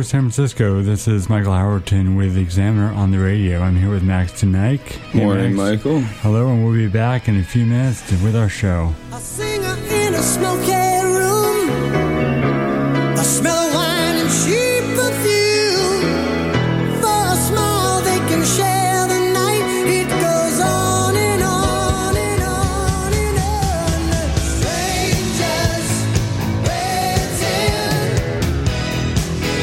Hello, San Francisco. This is Michael Howerton with Examiner on the radio. I'm here with Max tonight. Morning, Max. Michael. Hello, and we'll be back in a few minutes with our show. A singer in a smoky room. I smell of wine and cheap perfume. For a smile, they can share the night. It goes on and on and on and on. Strangers waiting.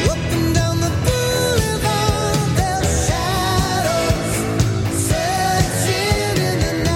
Up and down the boulevard, there's shadows searching in the night.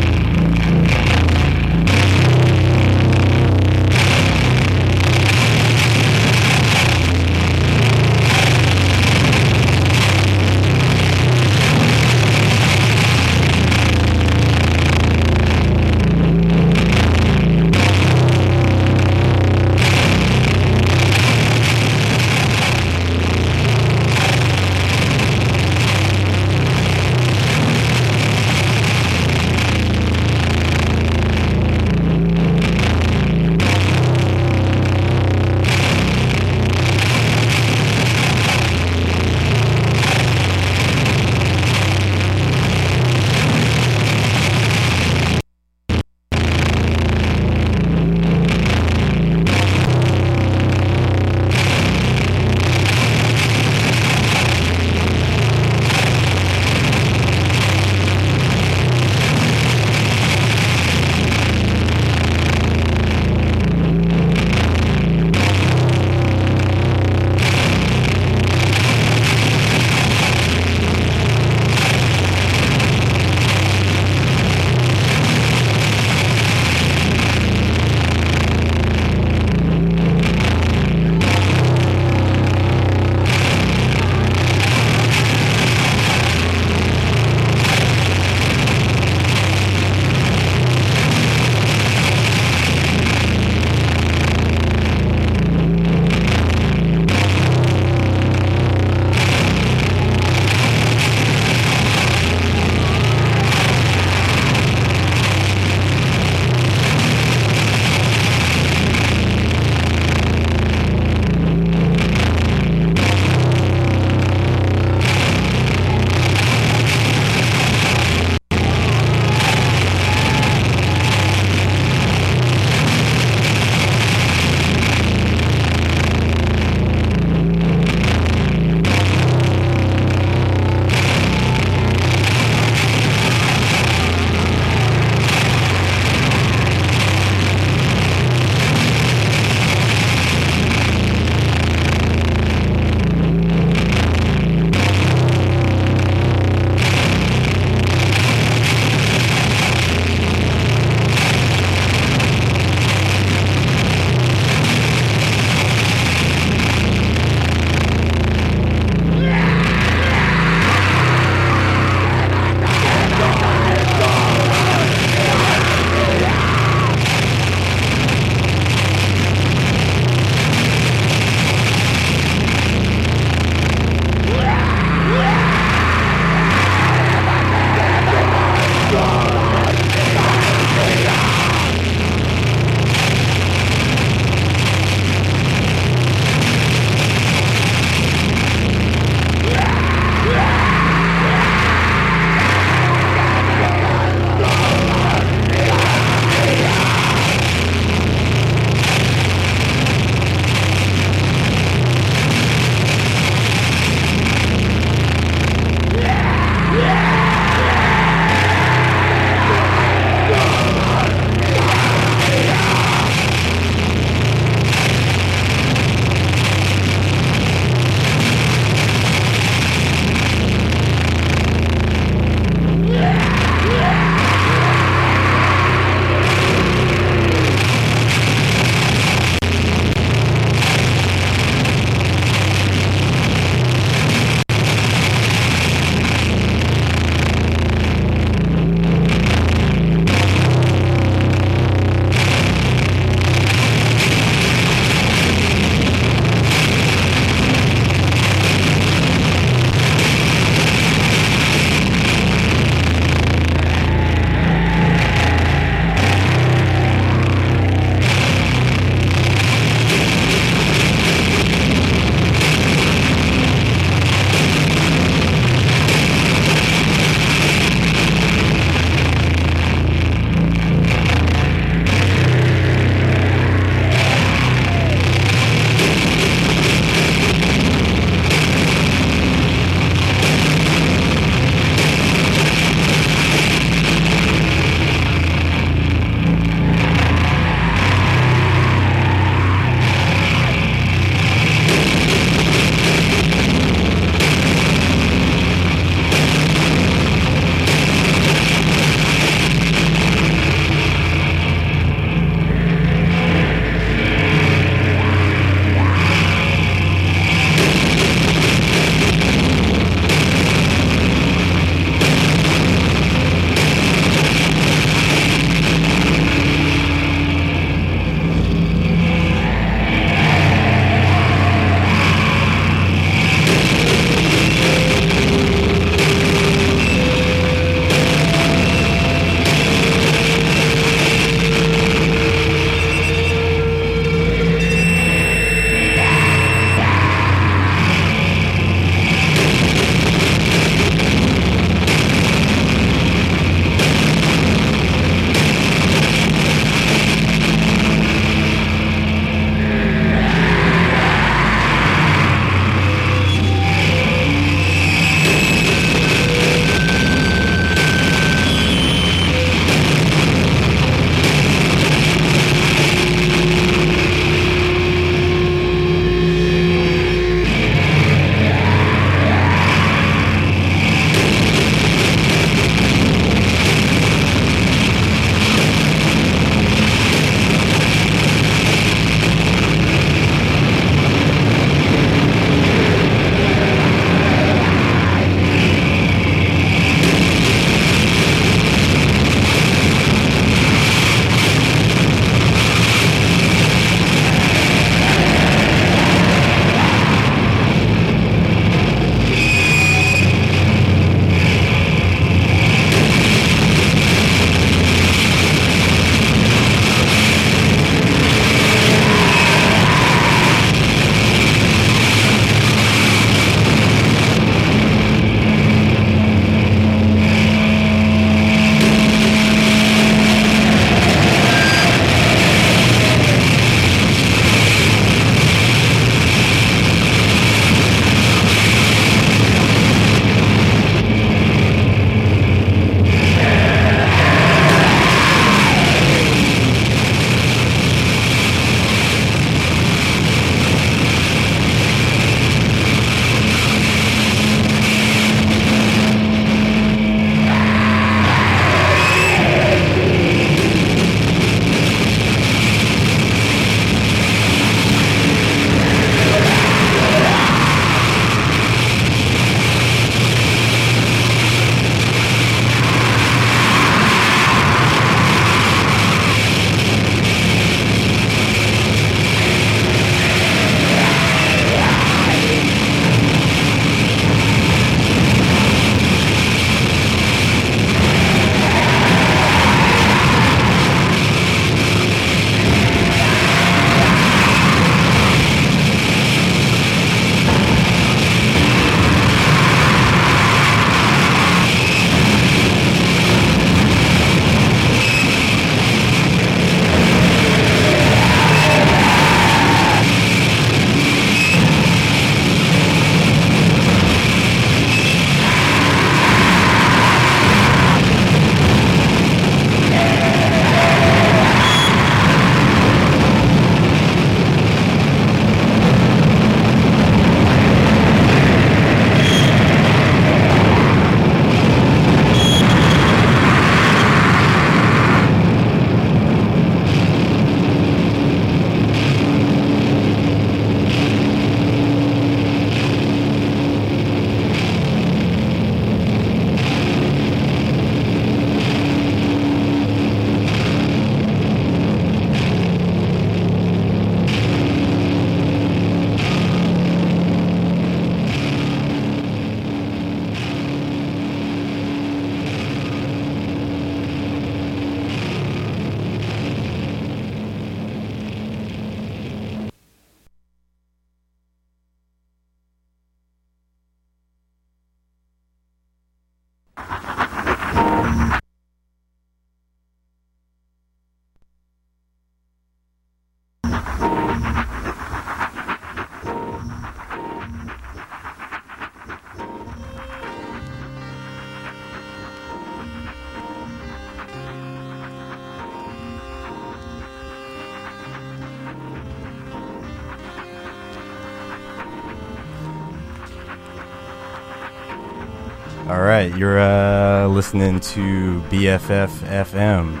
All right, you're listening to BFF FM.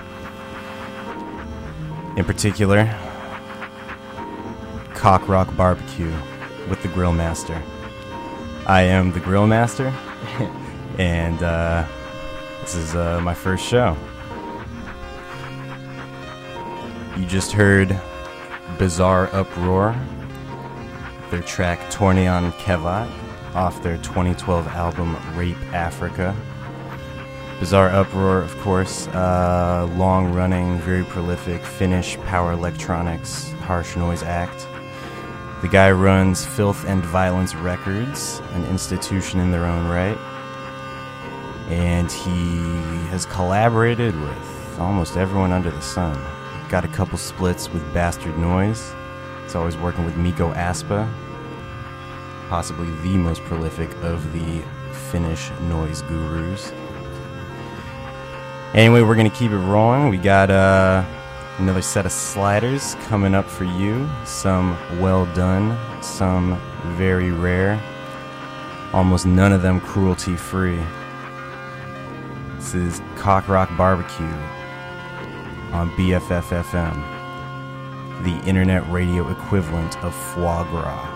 In particular, Cock Rock Barbecue with the Grill Master. I am the Grill Master, and this is my first show. You just heard Bizarre Uproar, their track Tornion Kevat, off their 2012 album Rape Africa. Bizarre Uproar, of course, long-running, very prolific Finnish power electronics harsh noise act. The guy runs Filth and Violence Records, an institution in their own right, and he has collaborated with almost everyone under the sun. Got a couple splits with Bastard Noise. He's always working with Miko Aspa, possibly the most prolific of the Finnish noise gurus. Anyway, we're going to keep it rolling. We got another set of sliders coming up for you. Some well done, some very rare. Almost none of them cruelty free. This is Cock Rock Barbecue on BFF FM, the internet radio equivalent of foie gras.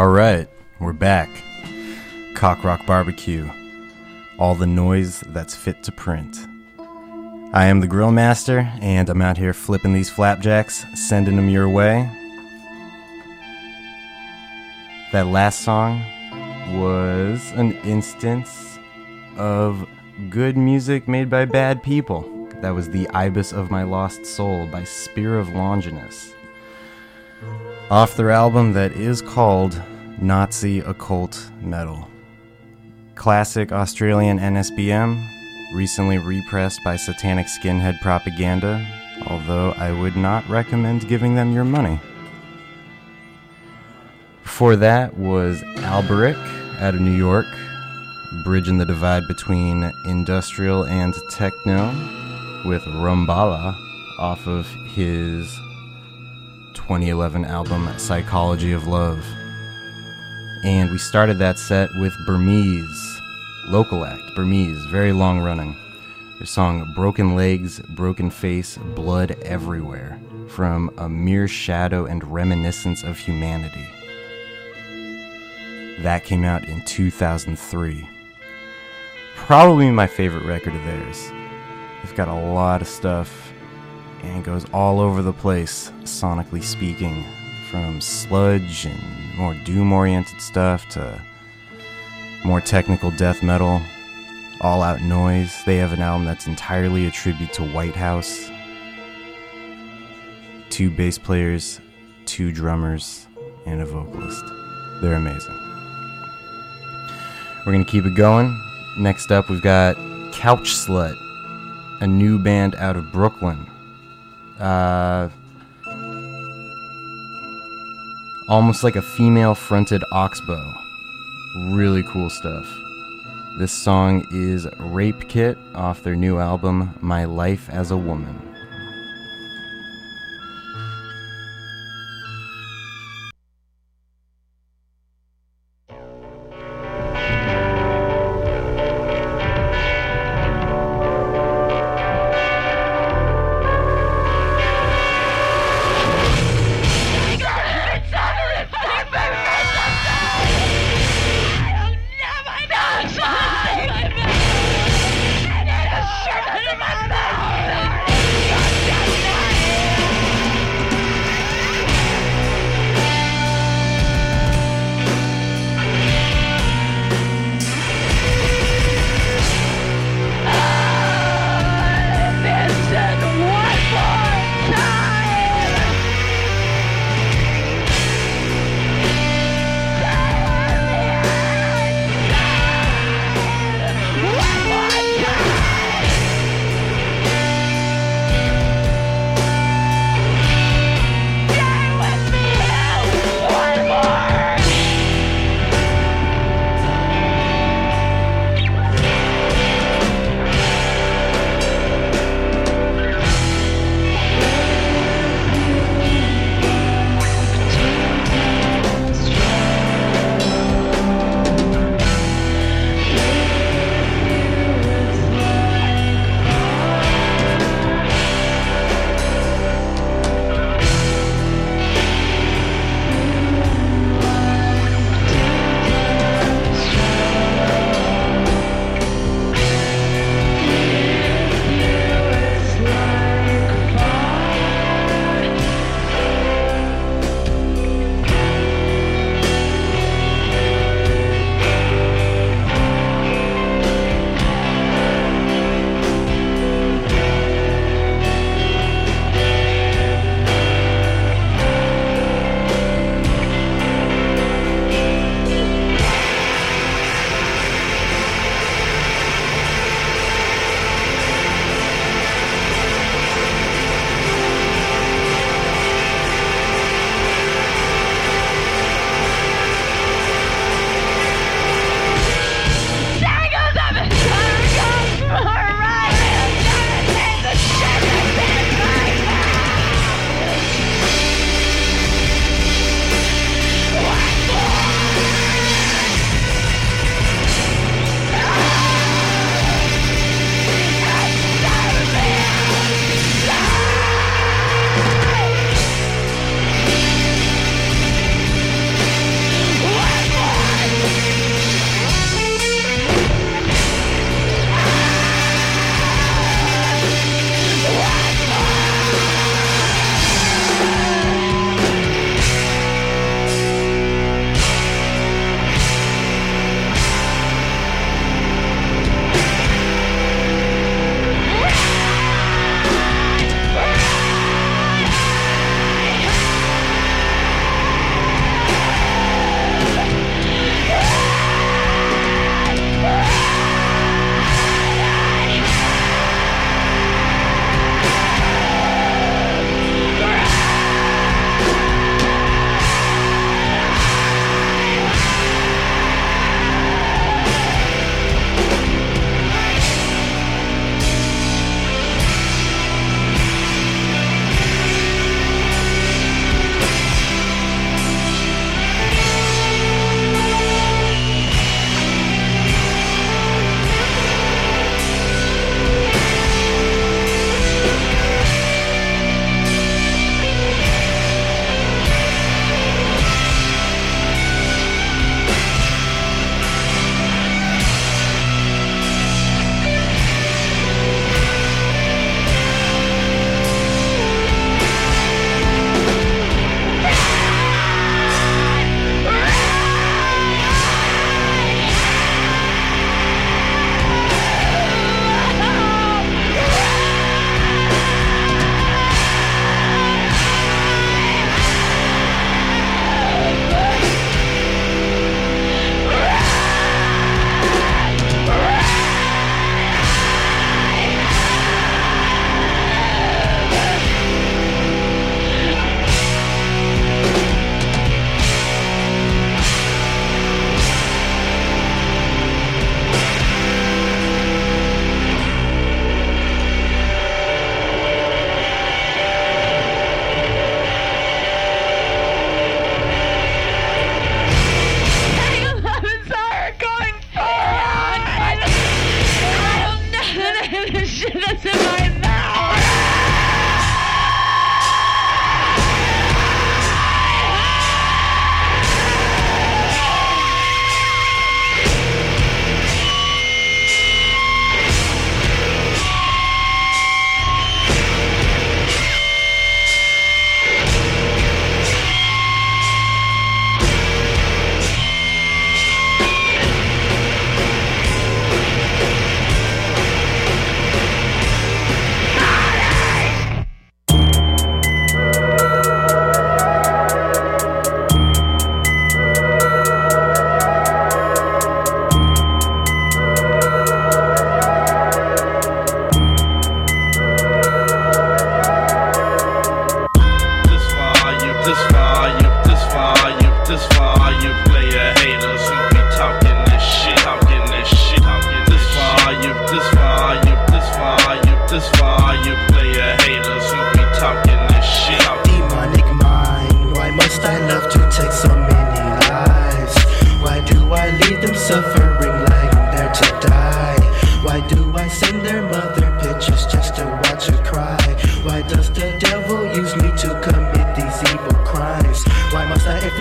Alright, we're back. Cock Rock Barbecue. All the noise that's fit to print. I am the Grill Master, and I'm out here flipping these flapjacks, sending them your way. That last song was an instance of good music made by bad people. That was The Ibis of My Lost Soul by Spear of Longinus, off their album that is called Nazi Occult Metal. Classic Australian NSBM, recently repressed by Satanic Skinhead Propaganda, although I would not recommend giving them your money. Before that was Alberich out of New York, bridging the divide between industrial and techno with Rumbala off of his 2011 album Psychology of Love. And we started that set with Burmese, local act Burmese, very long running. Their song Broken Legs, Broken Face, Blood Everywhere from A Mere Shadow and Reminiscence of Humanity. That came out in 2003. Probably my favorite record of theirs. They've got a lot of stuff, and it goes all over the place, sonically speaking, from sludge and more doom-oriented stuff to more technical death metal, all-out noise. They have an album that's entirely a tribute to Whitehouse. 2 bass players, 2 drummers, and a vocalist. They're amazing. We're going to keep it going. Next up, we've got Couch Slut, a new band out of Brooklyn. Almost like a female-fronted oxbow. Really cool stuff. This song is Rape Kit off their new album, My Life as a Woman.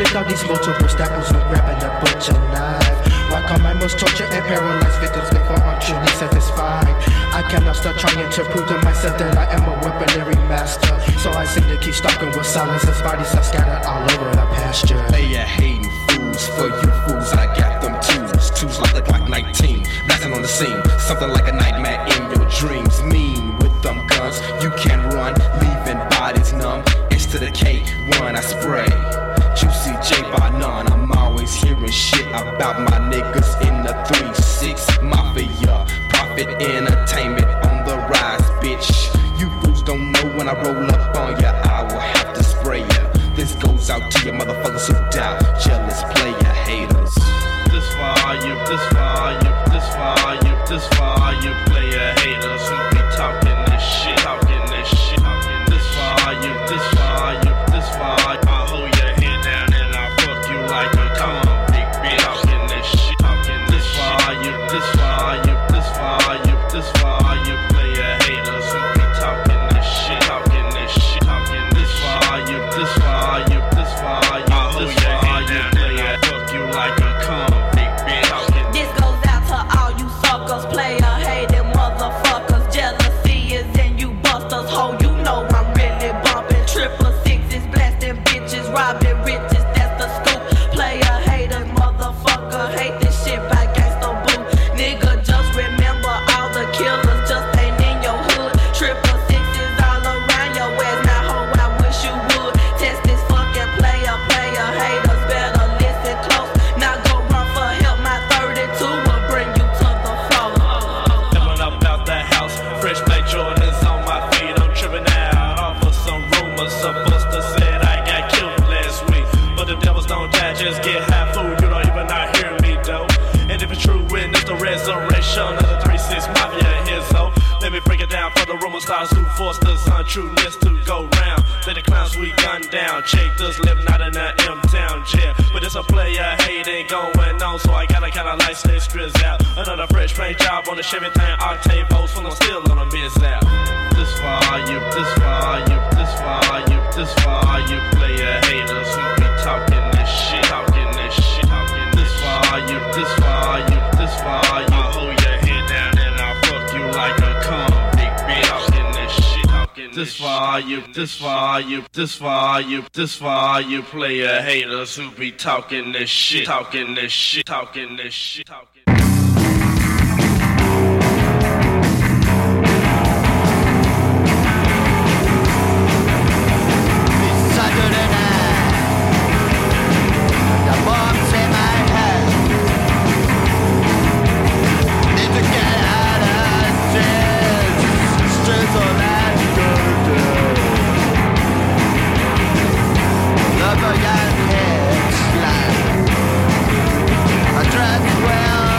Check out these multiple staples, I'm grabbing a butcher knife. Why come I must torture and paralyze victims before I'm truly satisfied? I cannot start trying to prove to myself that I am a weaponry master. So I seem to keep stalking with silence as bodies are scattered all over the pasture. They are hating fools, for you fools, I got them tools. Twos like the Glock 19, blasting on the scene. Something like a nightmare in your dreams. Mean with them guns, you can run, leaving bodies numb. It's to the K1 I spray. Juicy J by none, I'm always hearing shit about my niggas in the 3 6 Mafia. Profit entertainment on the rise, bitch. You fools don't know when I roll up on ya, I will have to spray ya. This goes out to your motherfuckers who doubt, jealous player haters. This for all you player haters who be talking this shit, This for all you. Who forced us untrueness to go round. They the clowns we gun down. Cheaters live not in an M-town jail. But it's a player hating going on, so I gotta kinda light this grizz out. Another fresh paint job on the Chevy thing. Octave post when I'm still on a miss out. This for you player haters who be talking this shit. This for you. I hold your head down and I'll fuck you like a cum. This for you player haters who be talking this shit. Well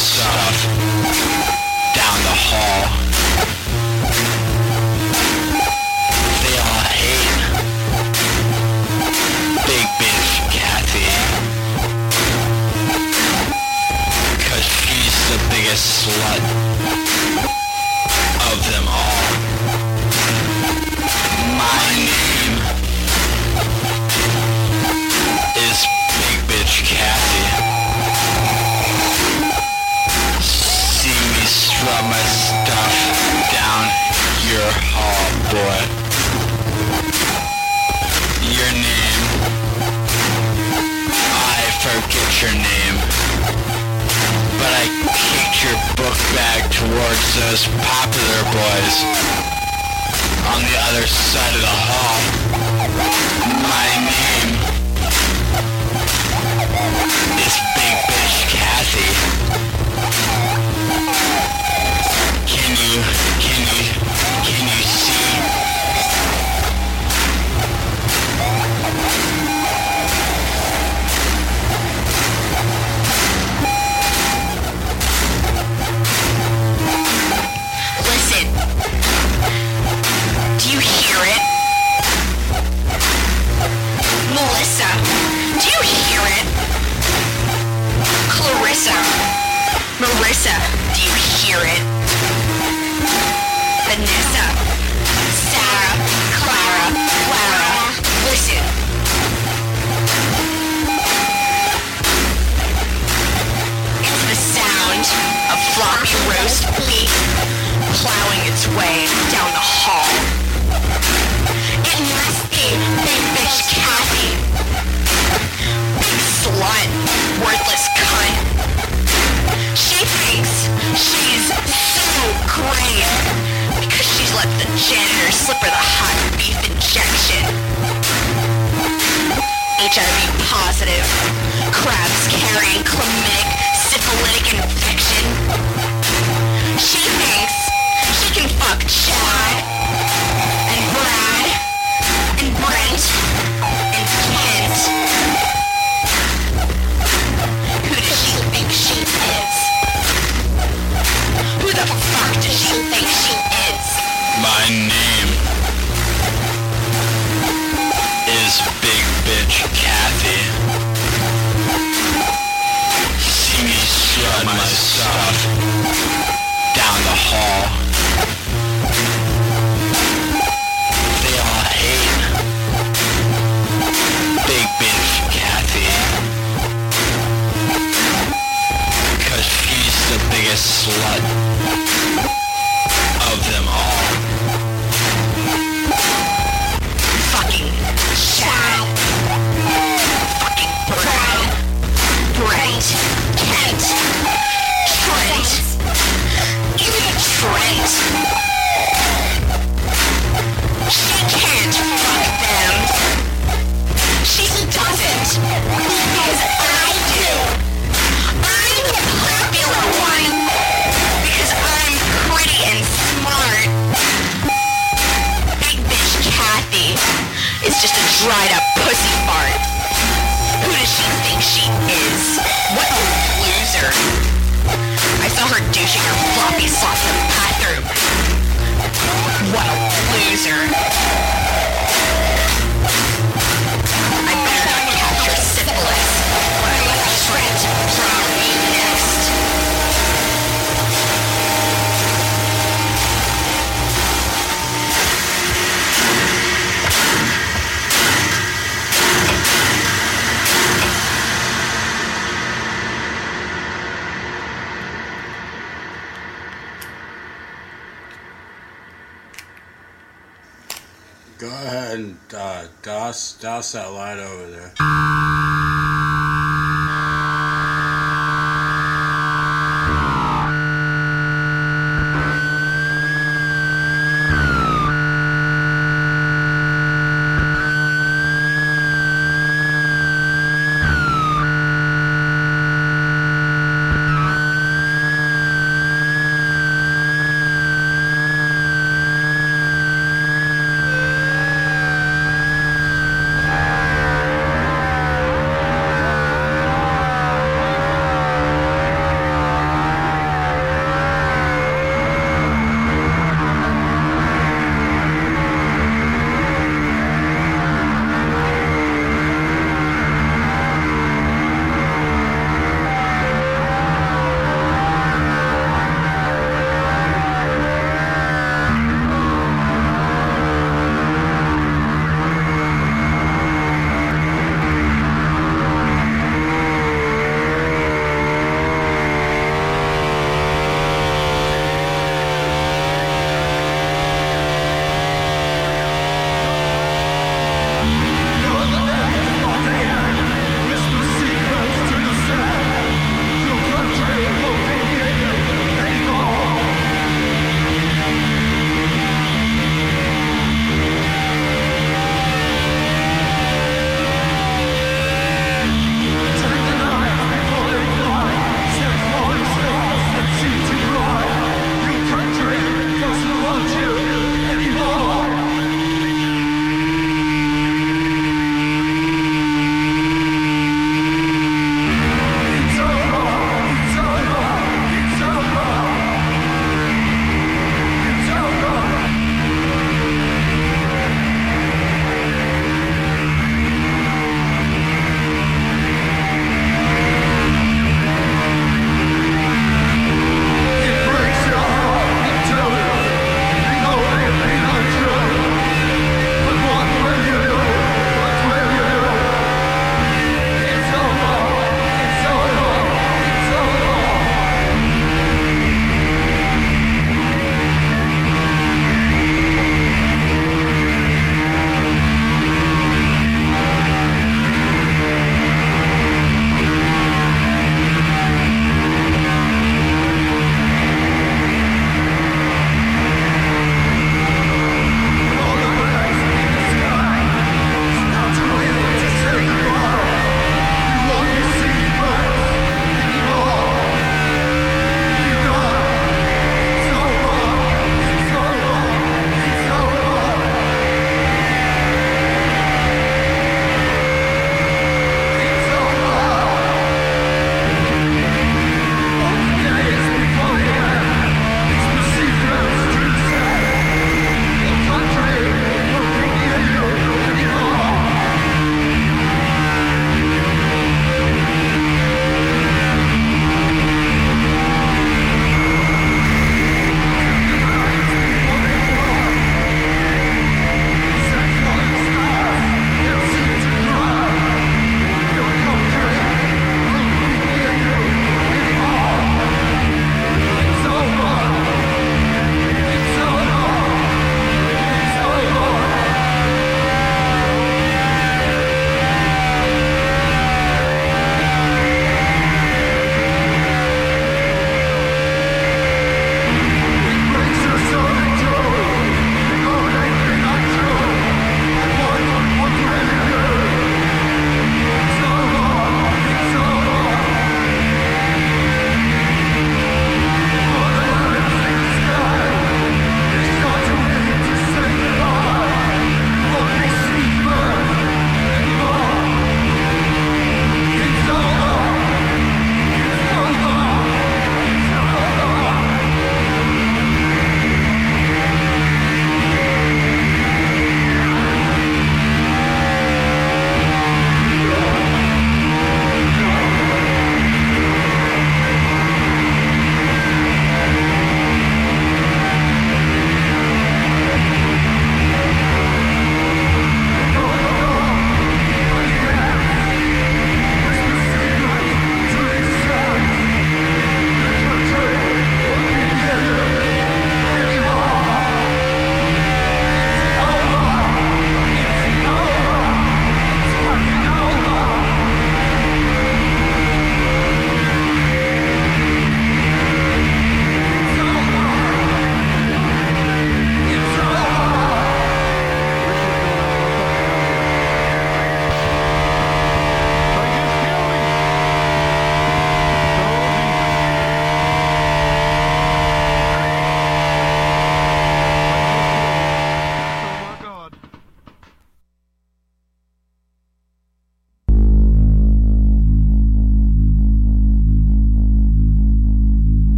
stuff down the hall. They all hate Big Bitch Kathy, cause she's the biggest slut of them all. My name is Big Bitch Kathy. Rub my stuff down your hall, boy. Your name, I forget your name, but I kicked your book bag towards those popular boys on the other side of the hall. My name is Big Bitch Kathy. Can you see? Listen. Do you hear it? Melissa, do you hear it? Clarissa, Marissa, do you hear it? Vanessa, Sarah, Clara, Clara, listen. It's the sound of floppy roast beef plowing its way down the hall. It must be Big Bitch Kathy. Big slut, worthless cunt. She thinks she's so great. She's let the janitor slip her the hot beef injection. HIV positive, crabs carrying chlamydic, syphilitic infection. She thinks she can fuck Chad and Brad and Brent and Kent. Who does she think she is? Who the fuck does she think she is? My name is Big Bitch Kathy. See me shove my stuff down the hall. They all hate Big Bitch Kathy, cause she's the biggest slut of them all. Dried up pussy fart. Who does she think she is? What a loser. I saw her douching her floppy sauce in the bathroom. What a loser. I better not capture syphilis when I let Trent drown me next. Go ahead and douse that light over there.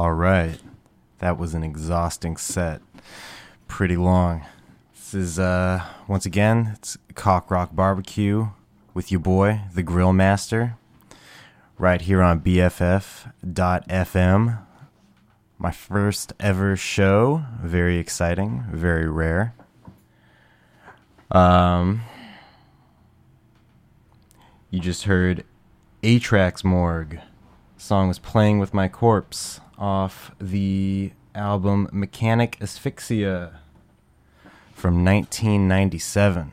All right. That was an exhausting set. Pretty long. This is, once again, it's Cock Rock Barbecue with your boy, the Grill Master, right here on BFF.FM. My first ever show. Very exciting. Very rare. You just heard Atrax Morgue. The song was Playing With My Corpse off the album Mechanic Asphyxia from 1997. It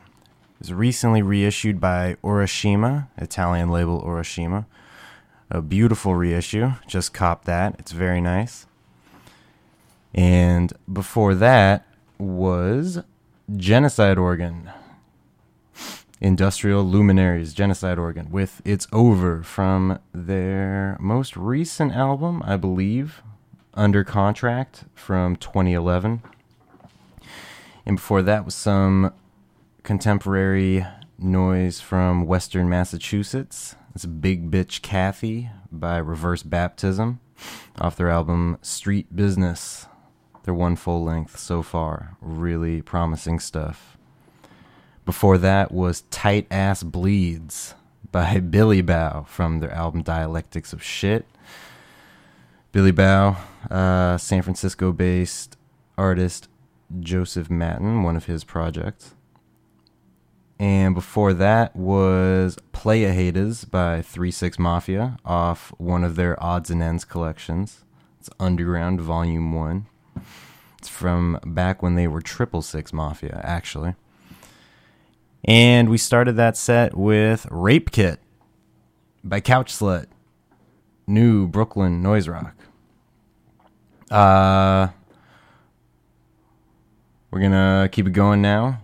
was recently reissued by Oroshima, Italian label Oroshima. A beautiful reissue. Just copped that. It's very nice. And before that was Genocide Organ. Industrial Luminaries, Genocide Organ, with It's Over from their most recent album, I believe, Under Contract from 2011. And before that was some contemporary noise from Western Massachusetts. It's Big Bitch Kathy by Reverse Baptism off their album Street Business. Their one full length so far. Really promising stuff. Before that was Tight Ass Bleeds by Billy Bao from their album Dialectics of Shit. Billy Bao, San Francisco-based artist Joseph Matten, one of his projects. And before that was Playa Haters by 3 6 Mafia off one of their Odds and Ends collections. It's Underground Volume 1. It's from back when they were 6 Mafia, actually. And we started that set with Rape Kit by Couch Slut, new Brooklyn noise rock. We're going to keep it going now.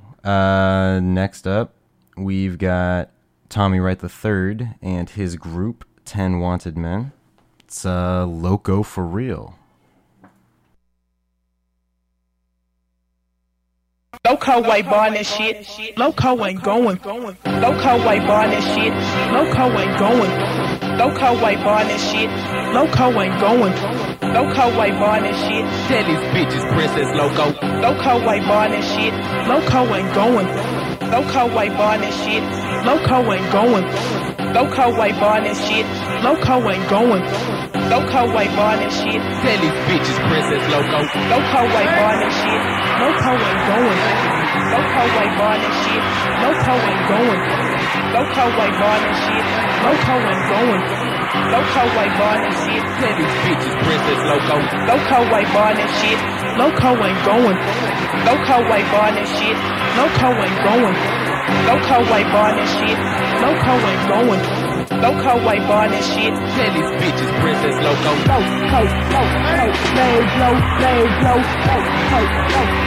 Next up, we've got Tommy Wright III and his group, 10 Wanted Men. It's Loco for Real. Loco ain't buying that shit. Loco ain't going. Loco ain't buying that shit. Loco ain't going. Loco ain't buying that shit. Loco ain't going. Loco ain't buying that shit. Tell these bitches Princess Loco. Loco ain't buying that shit. Loco ain't going. Loco ain't buying that shit. Loco ain't going. Loco ain't buying that shit. Loco ain't going. Loco ain't buying that shit. Tell these bitches Princess Loco. Loco ain't buying that shit. Loco ain't going. Loco ain't buying that shit. Loco ain't going. Loco ain't buying that shit. Loco ain't going. Loco ain't buying that shit. Tell these bitches Princess Loco. Loco ain't buying that shit. Loco ain't going. Loco ain't buying that shit. Loco ain't going. Loco ain't buying that shit. Loco ain't going. Loco ain't buying that shit. Tell these bitches Princess Loco.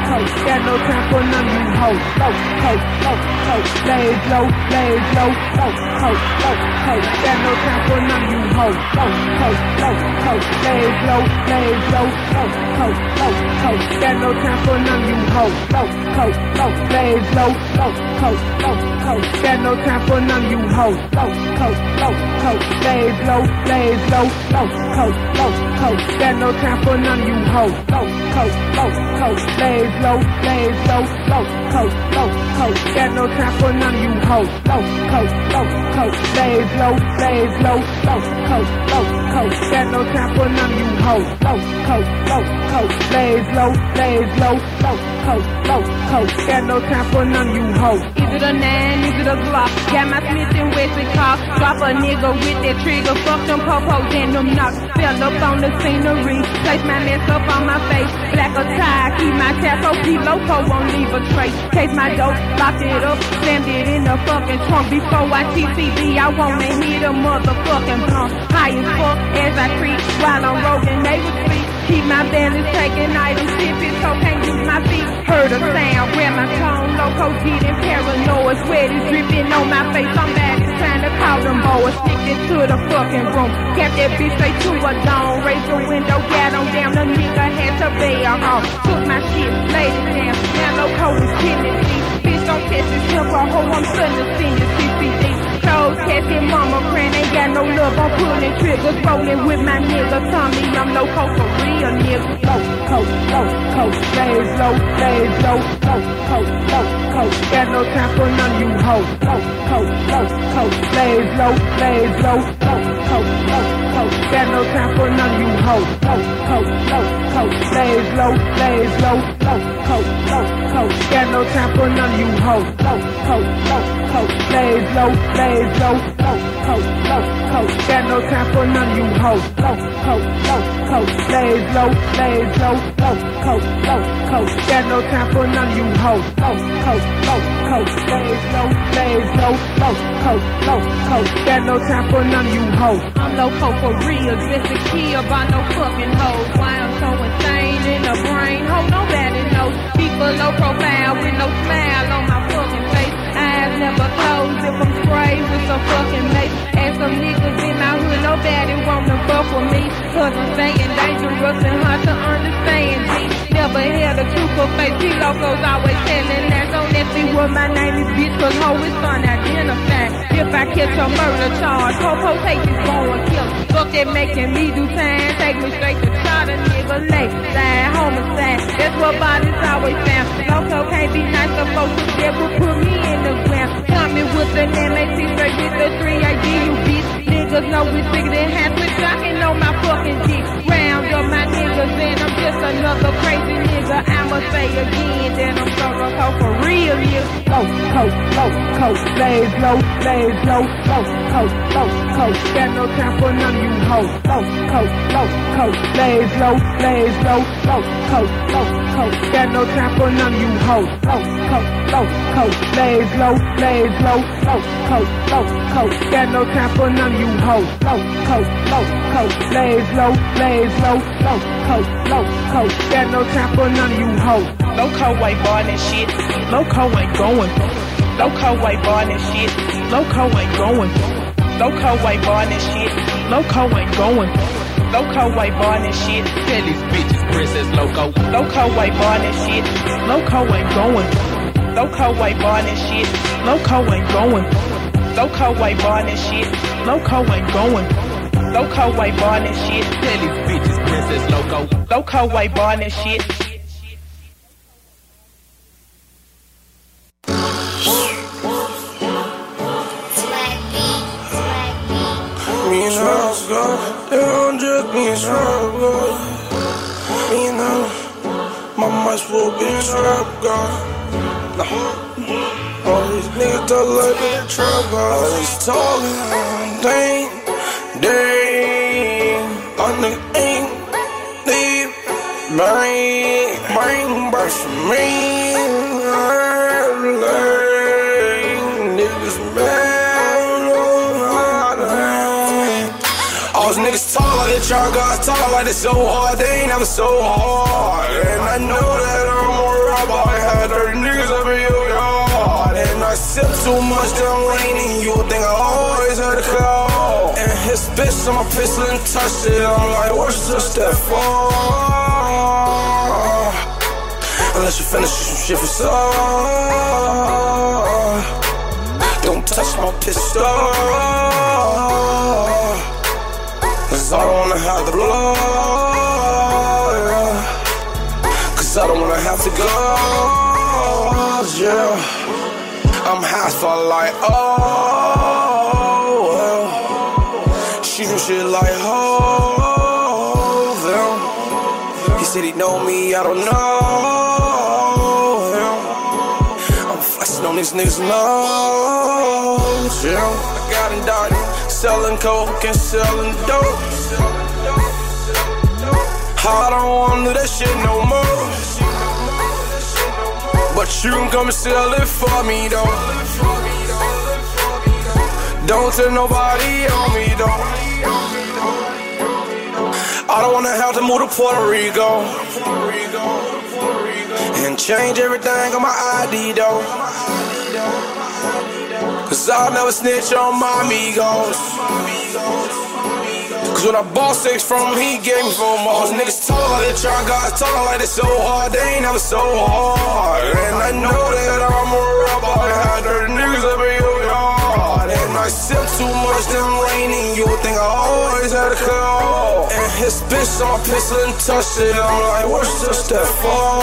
Got no time for none of you hoes. Got no time for none of you hoes. Got no time for none of you hoes. Got no time for none of you hoes. Low, coach, blaze low, low, coach, got no time for none you hoes. Low, coach, blaze low, coach, got no time for none you hoes. Low, coach, blaze low, coach, got no time for none you hoes. Low, coach, blaze low, coach, got no time for none you hoes. Is it a nine? Is it a Glock? Got my Smith and Wesson cock. Drop a nigga with that trigger, fuck them popos and them knocks. Fell up on the scenery, place my mess up on my face. Black attire, keep my cap, so keep Loco, won't leave a trace. Case my dope, locked it up, slammed it in the fucking trunk. Before I TCB, I wanna hit a motherfucking blunt. High as fuck as I creep, while I'm rolling, they would speak. Keep my balance, taking items, sipping cocaine, use my feet. Heard a sound, where my tone, Loco getting paranoid. Sweat is dripping on my face, I'm bad, it's time to call them boys. Stick to the fucking room, kept that bitch straight to a dome. Raised the window, got on down, the nigga had to bail off. Took my shit, laid it down, now Loco is killing me. Bitch don't catch this tempo, ho, I'm suddenly seeing your CCD. hoes testing mama cran, ain't got no love, I'm pulling triggers, rolling with my nigga Tommy, I'm no coke for real nigga. Coach, stays low, coach, got no time for none you hoes. Coach, stays low, coach, got no time for none you hoes. Coach, stays low, coach, got no time for none you hoes. Coach, stays low, coach, got no time for none you hoes. Coach, stays low, coach, got no time for none you hoes. Coach, stays low, coach, got no time for none you hoes. I'm no coke for real, just a kill by no fucking hoes. Why I'm so insane in the brain, ho, nobody knows. People low profile with no smile on my fucking face. Eyes never closed if I'm sprayed with some fucking lace. And some niggas in my hood, nobody wanna fuck with me. Cause I'm staying dangerous and hard to understand me. Never hear the truthful face, T Locos always telling lies. Don't let me with my name is bitch, cause ho, it's unidentified. If I catch a murder charge, ho, take this going kill. Fuck that making me do time, take me straight to slaughter, nigga. Late side, homicide, that's what bodies always found. Loco can't be nice, the folks will put me in the ground. Tommy with an MAT straight with the 3AD, you bitch. Niggas know we sick, they have been shocking on my fucking dick. Round up my niggas and I'm just another crazy nigga. I'ma say again that I'm gonna go for real, yeah. Coach, stays low, coach, got no time for none you hoes. Coach, stays low, coach, got no time for none you hoes. Coach, stays low, coach, got no time for none you hoes. Coach, stays low, coach, got no time for none you hoes. Loco ain't ballin' and shit, Loco ain't going. Loco ain't ballin' and shit, Loco ain't going. Loco ain't ballin' and shit, Loco ain't going. Loco ain't ballin' and shit, tell these bitches Princess Loco. Loco ain't ballin' and shit, Loco ain't going. Loco ain't ballin' and shit, Loco ain't going. Loco ain't ballin' and shit, Loco ain't going. Loco white barn and shit, tell these bitches Princess Loco. Loco white barn and shit. Me and Rose go, they don't jerk me and Rose go. Me and her, my mice will be in trap go. All these niggas talk like they in trap go. All these talking, they ain't. Ain't deep, brain burst me. Niggas mad on my. All these niggas talk like they try, guys talk like they so hard. They ain't never so hard. And I know that I'm a robber. I had 30 niggas up in your yard. And I sip too much, I'm leaning. You think I always heard a call. His bitch on my pistol and touched it. I'm like, what's this that for? Unless you finish some shit for some. Don't touch my pistol, cause I don't wanna have the blood, yeah. Cause I don't wanna have to go, yeah. I'm half for like, oh. She do shit like, ho, them. He said he know me, I don't know him. I'm flexing on these niggas, no, yeah. I got indicted, selling coke and selling dope. I don't wanna do that shit no more. But you can come and sell it for me, though. Don't tell nobody on me, though. I don't wanna have to move to Puerto Rico and change everything on my ID though, cause I'll never snitch on my amigos. Cause when I bought six from him, he gave me four more. Those niggas talk like they try, guys talk like they so hard. They ain't never so hard. And I know that I'm a robber. I had 30 niggas up in your yard. And I I sip too much, then raining. You would think I always had a cold. And his bitch on piss and touch it. I'm like, what's this that for?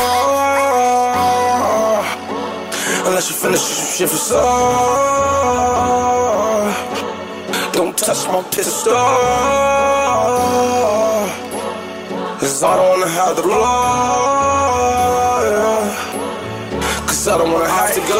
Unless you finish your shit for sure. Don't touch my pistol. Cause I don't wanna have the blood, yeah. Cause I don't wanna have to go.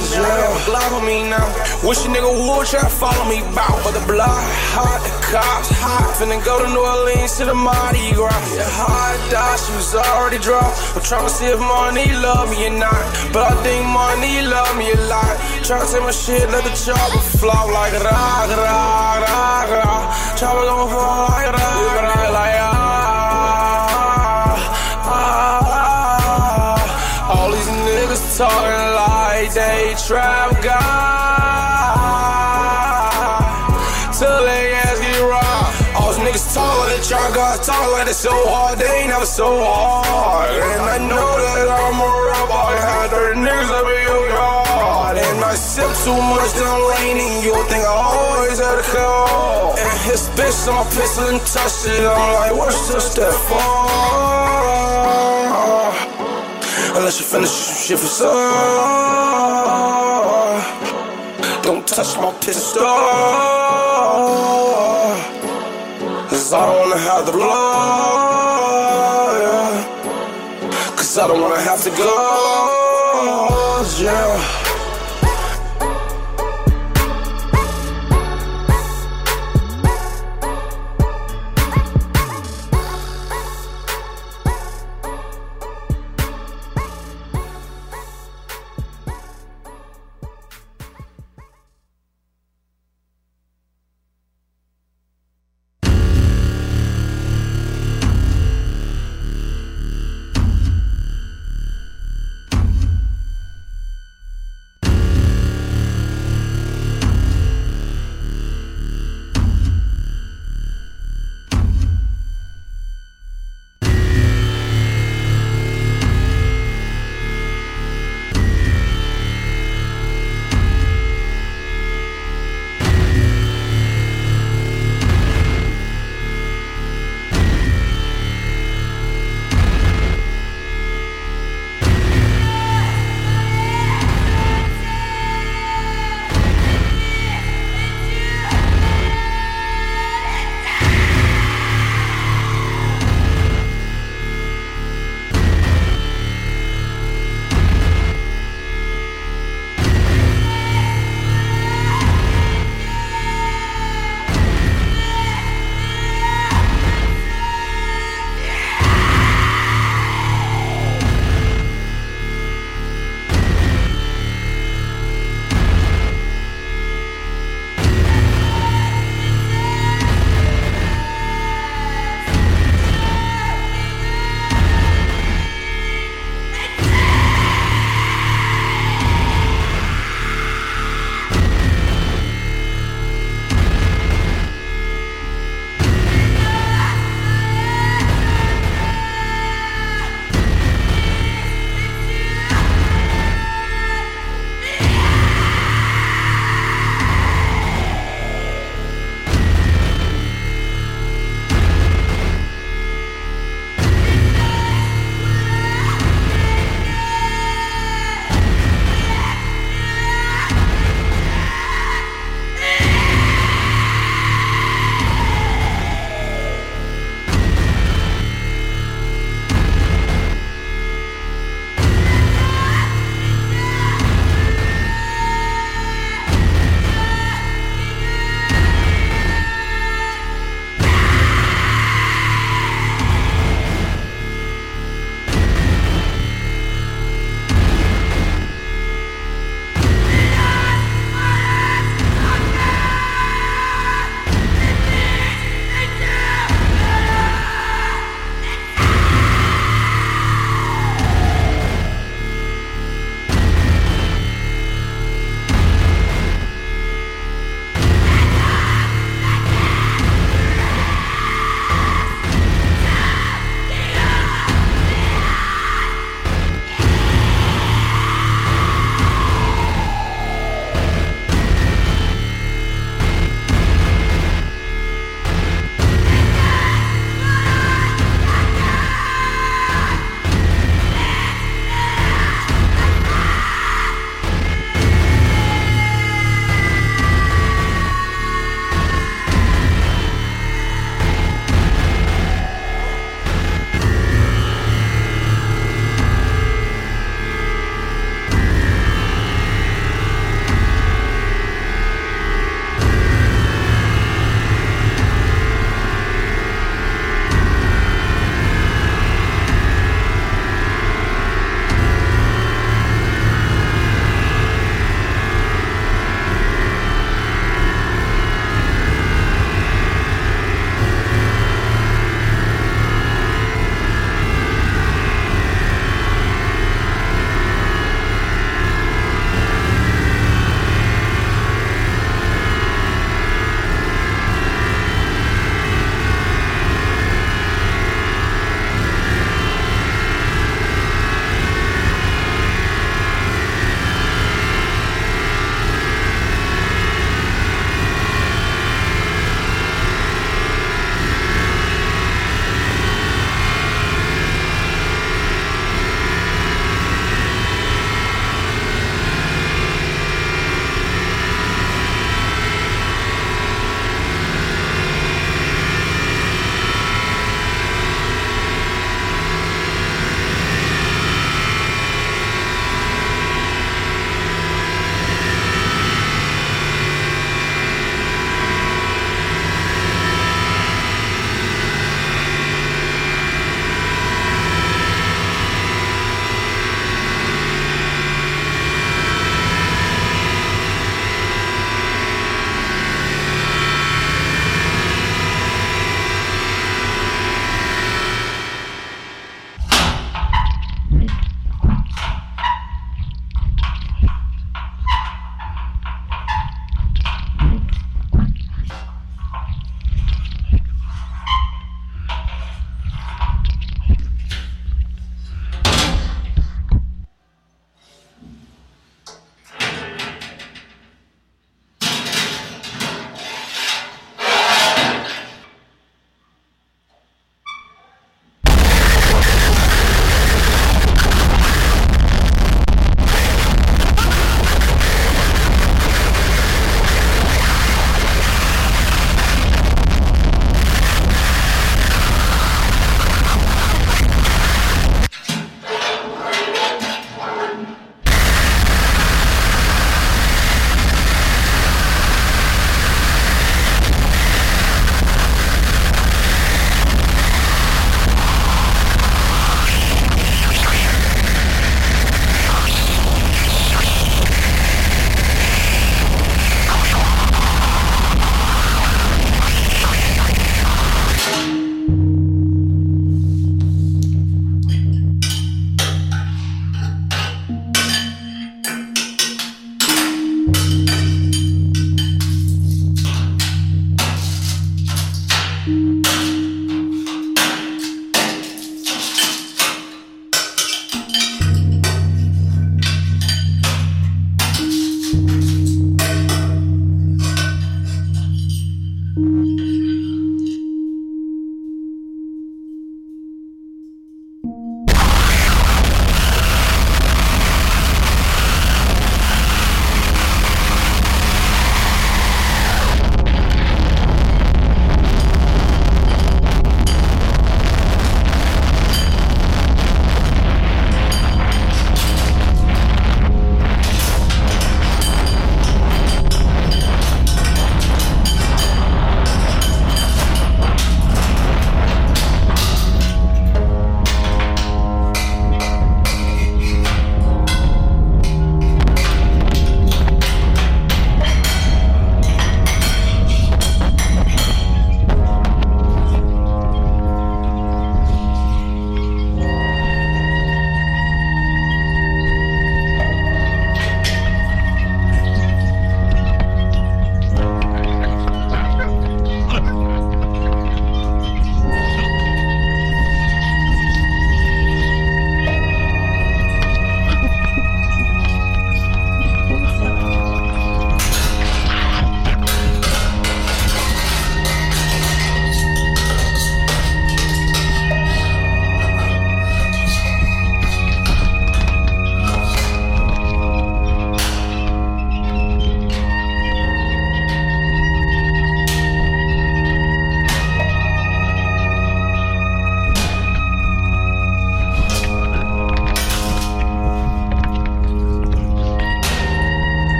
Yeah. Block on me now. Wish a nigga would try to follow me bout. But the block hot, the cops hot. Finna go to New Orleans to the Mardi Gras. The hot dot, she was already dropped. I'm tryna see if Marnie love me or not. But I think Marnie love me a lot. Tryna take my shit, let the chopper flop like rock, rock, rock, rock. Chopper gon' fall like rock, rock, like ah, ah, ah. All these niggas talking like they trap God till they ass get robbed. All these niggas taller than y'all guys, talk like they so hard, they ain't never so hard. And I know that I'm a rebel, I had 30 niggas up in your yard. And I sip too much, then I'm raining, you would think I always had a cold. And his bitch on my pistol and touched it, I'm like, what's this that for? Unless you finish your shit for sure. Don't touch my pistol. Cause I don't wanna have the blood, yeah. Cause I don't wanna have to go, yeah.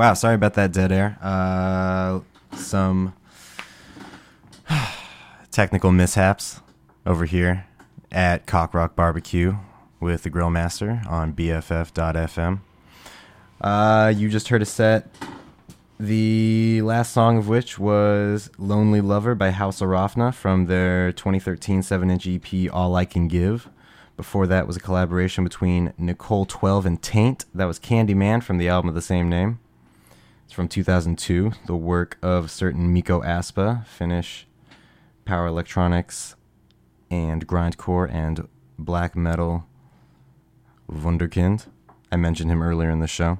Wow, sorry about that dead air. Some technical mishaps over here at Cock Rock Barbecue with the Grill Master on BFF.FM. You just heard a set, the last song of which was Lonely Lover by House Arafna from their 2013 7-inch EP All I Can Give. Before that was a collaboration between Nicole 12 and Taint. That was Candyman from the album of the same name. It's from 2002, the work of certain Miko Aspa, Finnish power electronics and grindcore and black metal wunderkind. I mentioned him earlier in the show.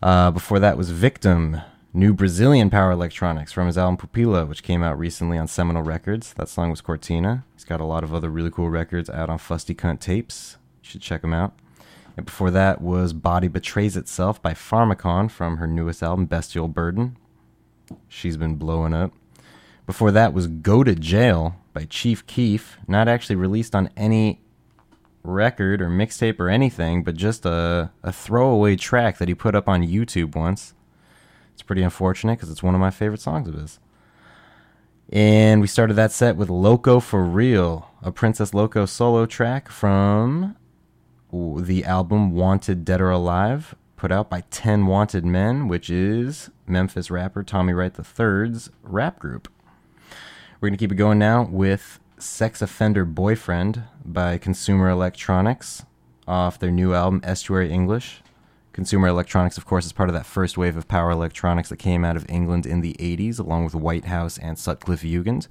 Before that was Victim, new Brazilian power electronics from his album Pupila, which came out recently on Seminole Records. That song was Cortina. He's got a lot of other really cool records out on Fusty Cunt Tapes. You should check them out. And before that was Body Betrays Itself by Pharmacon from her newest album, Bestial Burden. She's been blowing up. Before that was Go to Jail by Chief Keef, not actually released on any record or mixtape or anything, but just a throwaway track that he put up on YouTube once. It's pretty unfortunate because it's one of my favorite songs of his. And we started that set with Loco for Real, a Princess Loco solo track from the album Wanted Dead or Alive, put out by Ten Wanted Men, which is Memphis rapper Tommy Wright III's rap group. We're going to keep it going now with Sex Offender Boyfriend by Consumer Electronics off their new album Estuary English. Consumer Electronics, of course, is part of that first wave of power electronics that came out of England in the 80s, along with Whitehouse and Sutcliffe Jugend.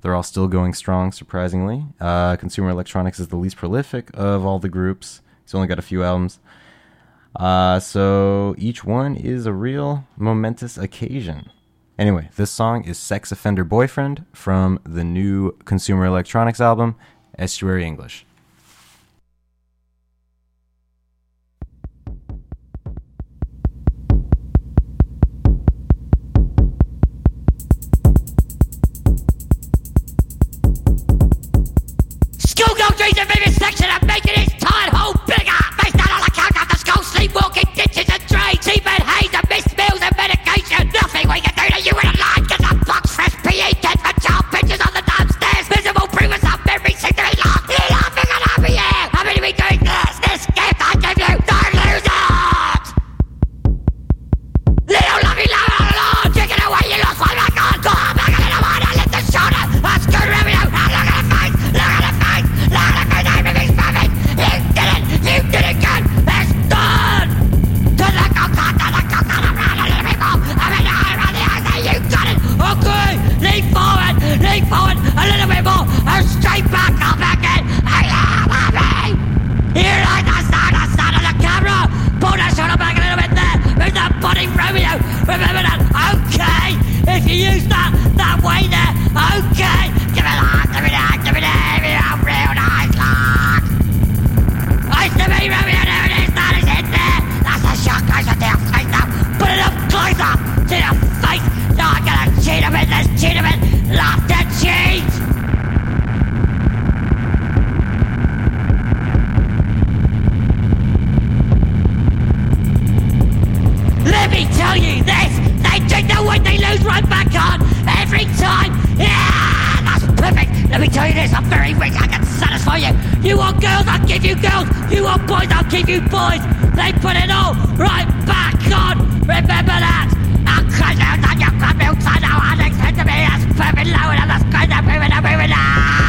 They're all still going strong, surprisingly. Consumer Electronics is the least prolific of all the groups. He's only got a few albums. So each one is a real momentous occasion. Anyway, this song is Sex Offender Boyfriend from the new Consumer Electronics album, Estuary English. School don't read the vivisection of making his tired hole bigger! Based on all account of the school sleepwalking, ditches and trades, even haze and missed meals and medication. Nothing we can do to you in a line, cause I'm box fresh PE kids for child pictures on the downstairs. Visible proof of some memory seems to be lost. You're laughing at our beer! I'm gonna be doing this! This gift I give you, don't lose it! Little lovey lover on the lawn, take it away, you lost my record! Go home, look at the wine, I lift the shoulder, I scoot revenue, I look at the face, look at the face, look at the face, everything's perfect! You did it good, it's done! To the cocktail, to the cocktail, I'm running into people, I'm in the air on the ice, and you got it! Okay, lean forward, a little bit more, and straight back, I'll back in, I am happy! Here lies the sound of the camera, pull that shoulder back a little bit there, move that body, Romeo, remember that, okay! If you use that way there, okay! Give it that, give it that, give it that, give it that, real nice luck! Nice to me, Romeo, there it is, that is in there! That's the shot, goes to your face now, put it up closer to your face! Now I'm gonna cheat him in this, cheat him in, love to cheat! Let me tell you this, they drink the wine, they lose right back on every time. Yeah, that's perfect. Let me tell you this, I'm very rich, I can satisfy you. You want girls, I'll give you girls. You want boys, I'll give you boys. They put it all right back on. Remember that. I'll crash out on your crap outside now. I'll expect to be as perfect low and I'm just going to move it, I'm moving now.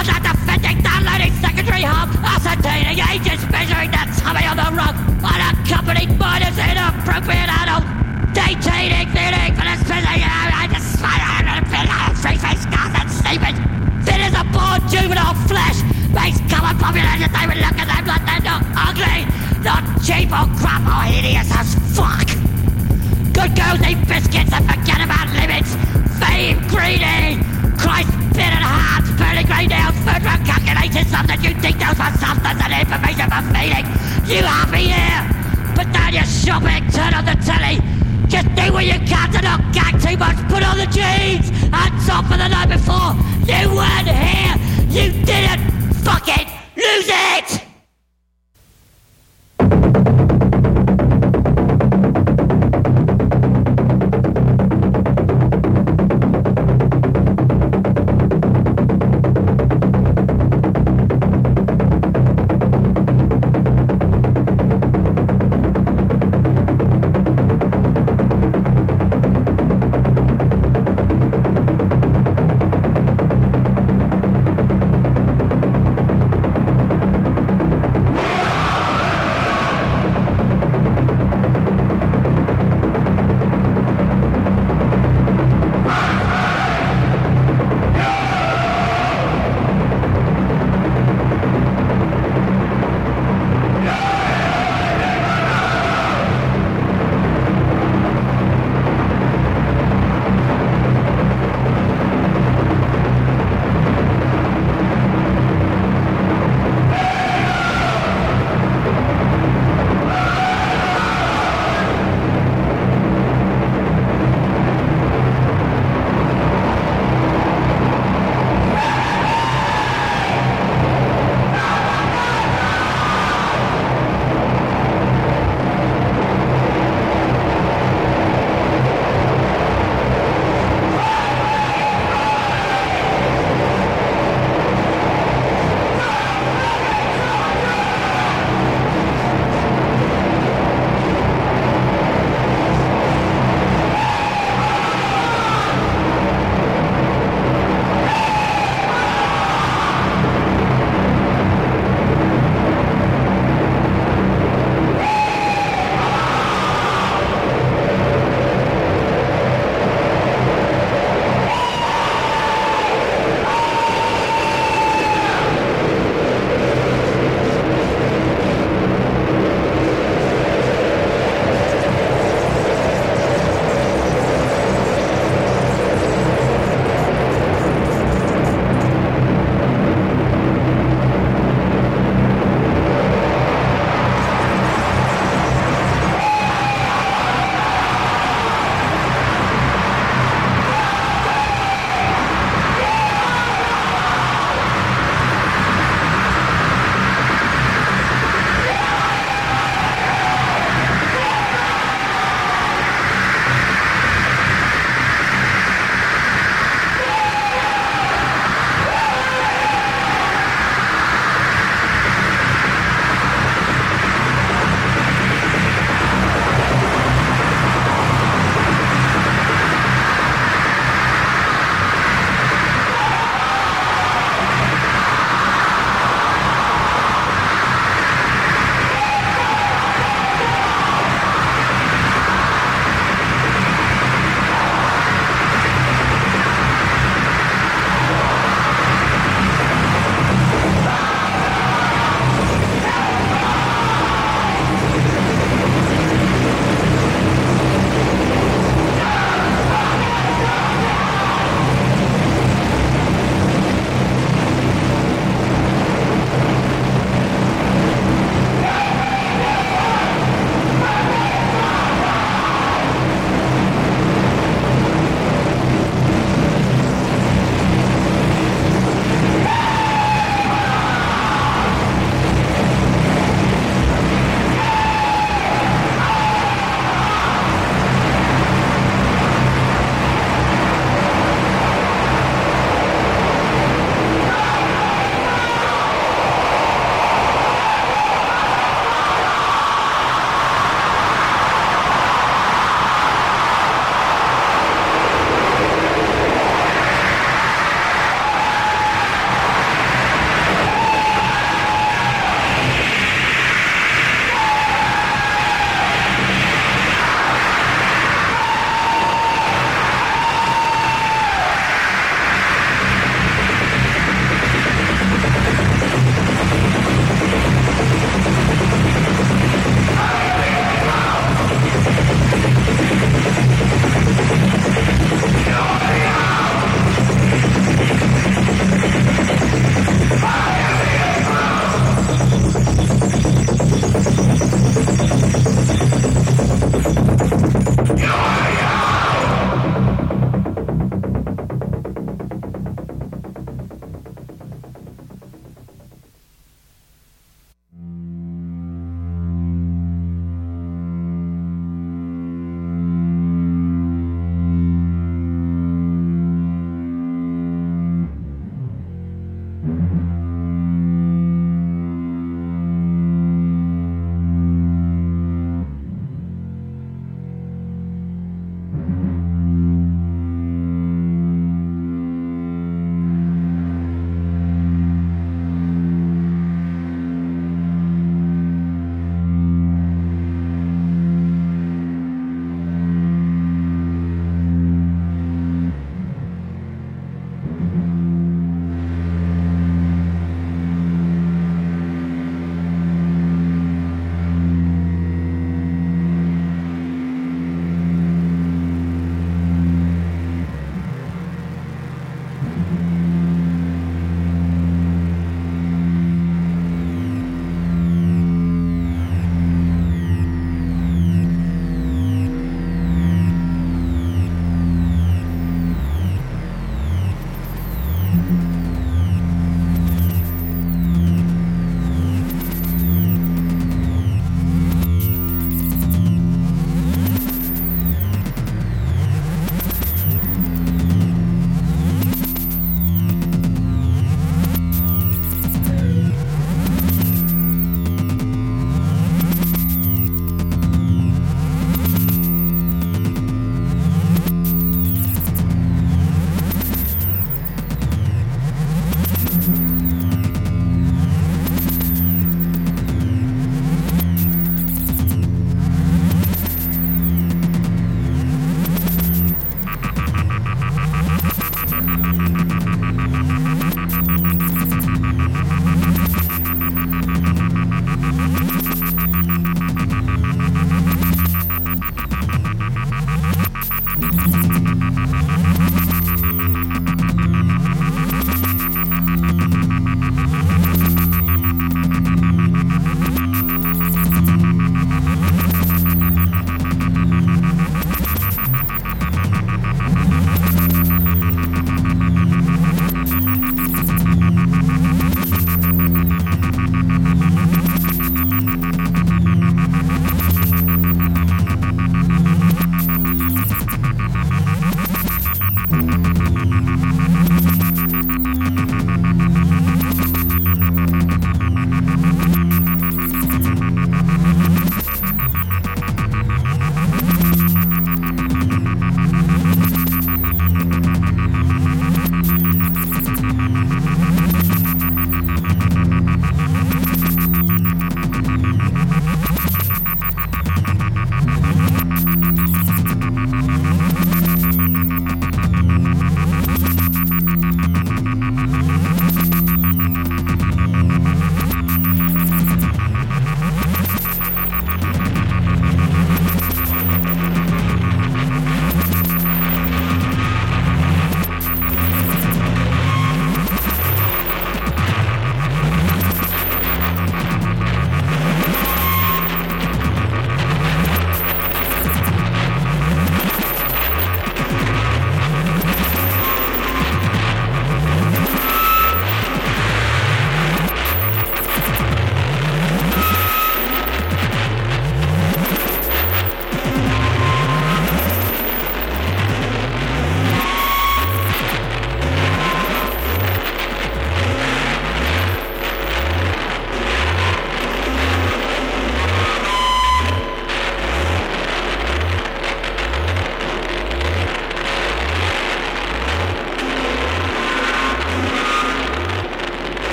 because I'm defending the leading secondary hub, ascertaining agents measuring that tummy on the rug, unaccompanied minors, inappropriate adult, detaining, feeding, for this prison, I just smile and free-faced scars and sleeping. Thin as a born juvenile flesh, makes common population they would look at them like they're not ugly, not cheap or crap or hideous as fuck. Good girls eat biscuits and forget about limits. Fame greedy, Christ bitten hearts, burning grey nails, food run calculations, substitute details for substance and information for feeding. You happy here? Put down your shopping, turn on the telly. Just do what you can to not gag too much, put on the jeans and top for the night before. You